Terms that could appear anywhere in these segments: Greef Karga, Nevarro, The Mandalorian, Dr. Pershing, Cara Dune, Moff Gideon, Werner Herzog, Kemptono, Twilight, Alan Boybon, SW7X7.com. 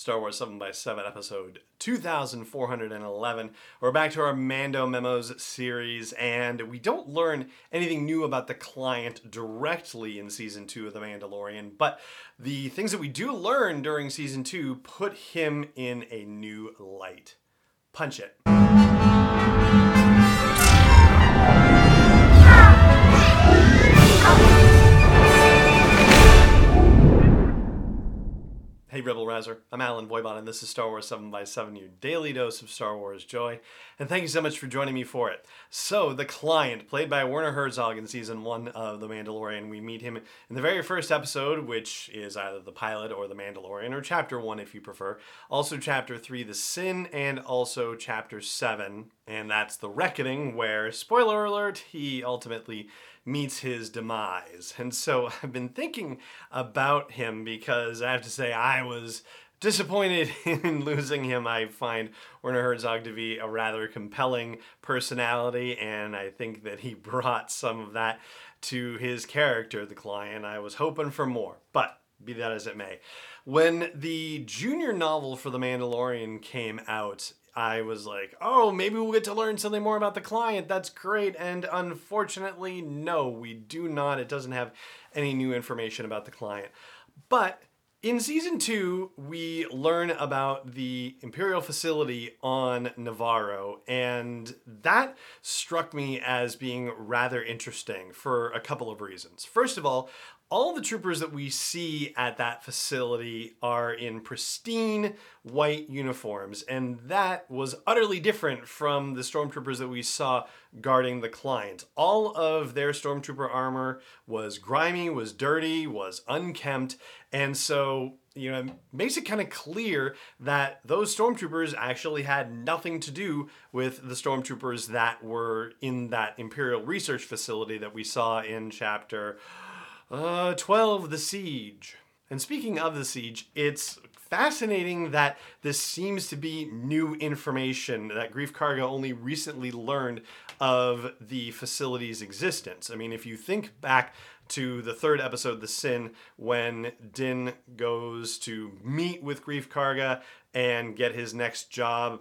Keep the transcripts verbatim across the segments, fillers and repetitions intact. Star Wars seven by seven episode two thousand four hundred eleven. We're back to our Mando Memos series, and we don't learn anything new about the client directly in season two of The Mandalorian, but the things that we do learn during season two put him in a new light. Punch it. Hey Rebel Rouser, I'm Alan Boybon, and this is Star Wars seven by seven, your daily dose of Star Wars joy, and thank you so much for joining me for it. So, the client, played by Werner Herzog in season one of The Mandalorian, we meet him in the very first episode, which is either the pilot or The Mandalorian, or chapter one if you prefer, also chapter three, The Sin, and also chapter seven, and that's The Reckoning, where, spoiler alert, he ultimately meets his demise. And so I've been thinking about him because I have to say I was disappointed in losing him. I find Werner Herzog to be a rather compelling personality, and I think that he brought some of that to his character, the client. I was hoping for more, but be that as it may. When the junior novel for The Mandalorian came out, I was like, oh, maybe we'll get to learn something more about the client. That's great. And unfortunately, no, we do not. It doesn't have any new information about the client. But in season two, we learn about the Imperial facility on Nevarro, and that struck me as being rather interesting for a couple of reasons. First of all, all the troopers that we see at that facility are in pristine white uniforms, and that was utterly different from the stormtroopers that we saw guarding the client. All of their stormtrooper armor was grimy, was dirty, was unkempt, and so, you know, it makes it kind of clear that those stormtroopers actually had nothing to do with the stormtroopers that were in that Imperial research facility that we saw in chapter Uh, twelve, The Siege. And speaking of The Siege, it's fascinating that this seems to be new information that Greef Karga only recently learned of the facility's existence. I mean, if you think back to the third episode, The Sin, when Din goes to meet with Greef Karga and get his next job,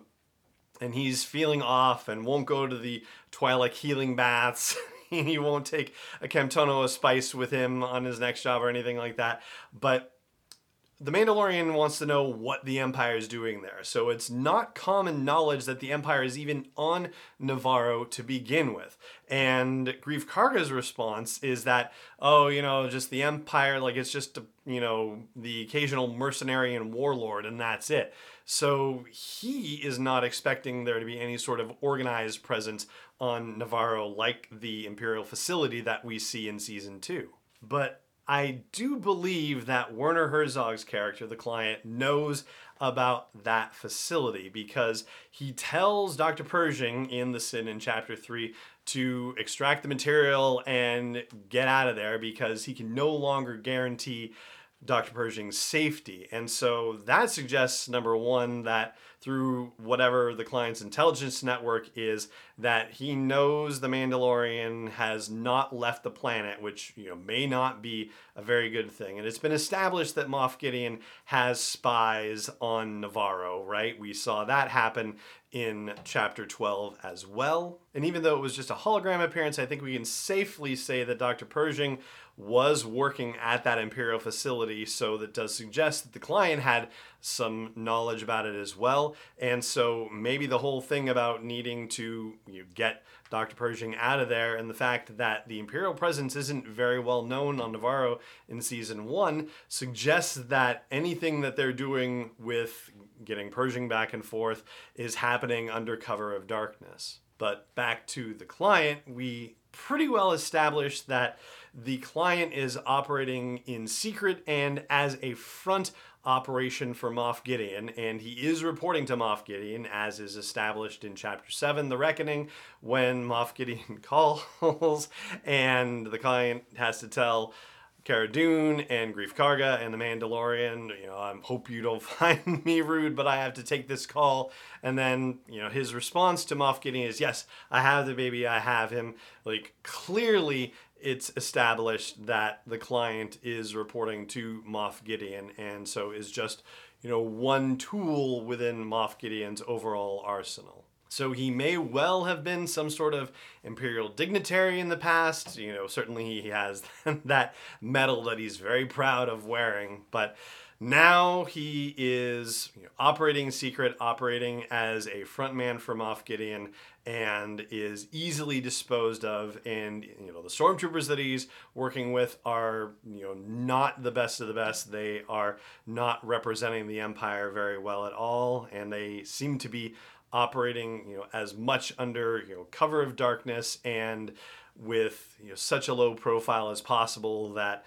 and he's feeling off and won't go to the Twilight healing baths, he won't take a Kemptono of spice with him on his next job or anything like that. But the Mandalorian wants to know what the Empire is doing there. So it's not common knowledge that the Empire is even on Nevarro to begin with. And Greef Karga's response is that, oh, you know, just the Empire, like it's just, you know, the occasional mercenary and warlord, and that's it. So he is not expecting there to be any sort of organized presence on Nevarro like the Imperial facility that we see in season two. But I do believe that Werner Herzog's character, the client, knows about that facility because he tells Doctor Pershing in The Sin in chapter three to extract the material and get out of there because he can no longer guarantee Doctor Pershing's safety. And so that suggests, number one, that through whatever the client's intelligence network is, that he knows the Mandalorian has not left the planet, which, you know, may not be a very good thing. And it's been established that Moff Gideon has spies on Nevarro, right? We saw that happen in chapter twelve as well. And even though it was just a hologram appearance, I think we can safely say that Doctor Pershing was working at that Imperial facility, so that does suggest that the client had some knowledge about it as well. And so maybe the whole thing about needing to, you know, get Doctor Pershing out of there, and the fact that the Imperial presence isn't very well known on Nevarro in season one suggests that anything that they're doing with getting Pershing back and forth is happening under cover of darkness. But back to the client, we pretty well established that the client is operating in secret and as a front operation for Moff Gideon, and he is reporting to Moff Gideon, as is established in chapter seven, The Reckoning, when Moff Gideon calls and the client has to tell Cara Dune and Greef Karga and the Mandalorian, you know, I hope you don't find me rude, but I have to take this call. And then, you know, his response to Moff Gideon is, yes, I have the baby, I have him. Like, clearly, it's established that the client is reporting to Moff Gideon, and so is just, you know, one tool within Moff Gideon's overall arsenal. So he may well have been some sort of imperial dignitary in the past. You know, certainly he has that medal that he's very proud of wearing. But now he is, you know, operating secret, operating as a frontman for Moff Gideon, and is easily disposed of. And, you know, the stormtroopers that he's working with are, you know, not the best of the best. They are not representing the Empire very well at all, and they seem to be operating, you know, as much under, you know, cover of darkness and with, you know, such a low profile as possible that,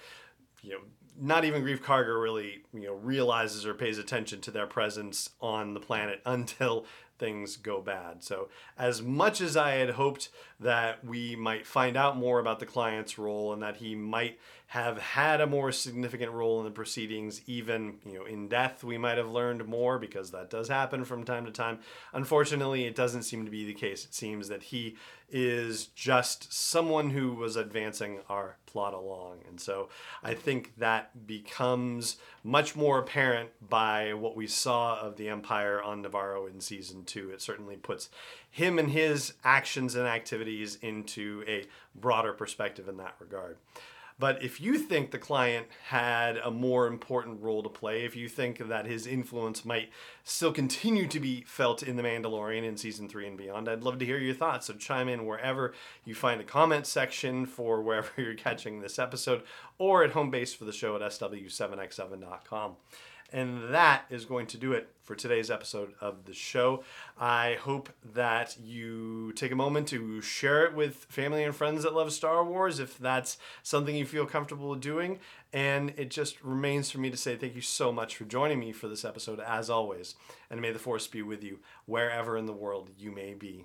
you know, not even Greef Karga really, you know, realizes or pays attention to their presence on the planet until things go bad. So as much as I had hoped that we might find out more about the client's role and that he might have had a more significant role in the proceedings, even, you know, in death, we might have learned more, because that does happen from time to time. Unfortunately, it doesn't seem to be the case. It seems that he is just someone who was advancing our plot along. And so I think that becomes much more apparent by what we saw of the Empire on Nevarro in season two. It certainly puts him and his actions and activities into a broader perspective in that regard. But if you think the client had a more important role to play, if you think that his influence might still continue to be felt in The Mandalorian in season three and beyond, I'd love to hear your thoughts. So chime in wherever you find a comment section for wherever you're catching this episode, or at home base for the show at S W seven X seven dot com. And that is going to do it for today's episode of the show. I hope that you take a moment to share it with family and friends that love Star Wars, if that's something you feel comfortable doing. And it just remains for me to say thank you so much for joining me for this episode, as always. And may the Force be with you wherever in the world you may be.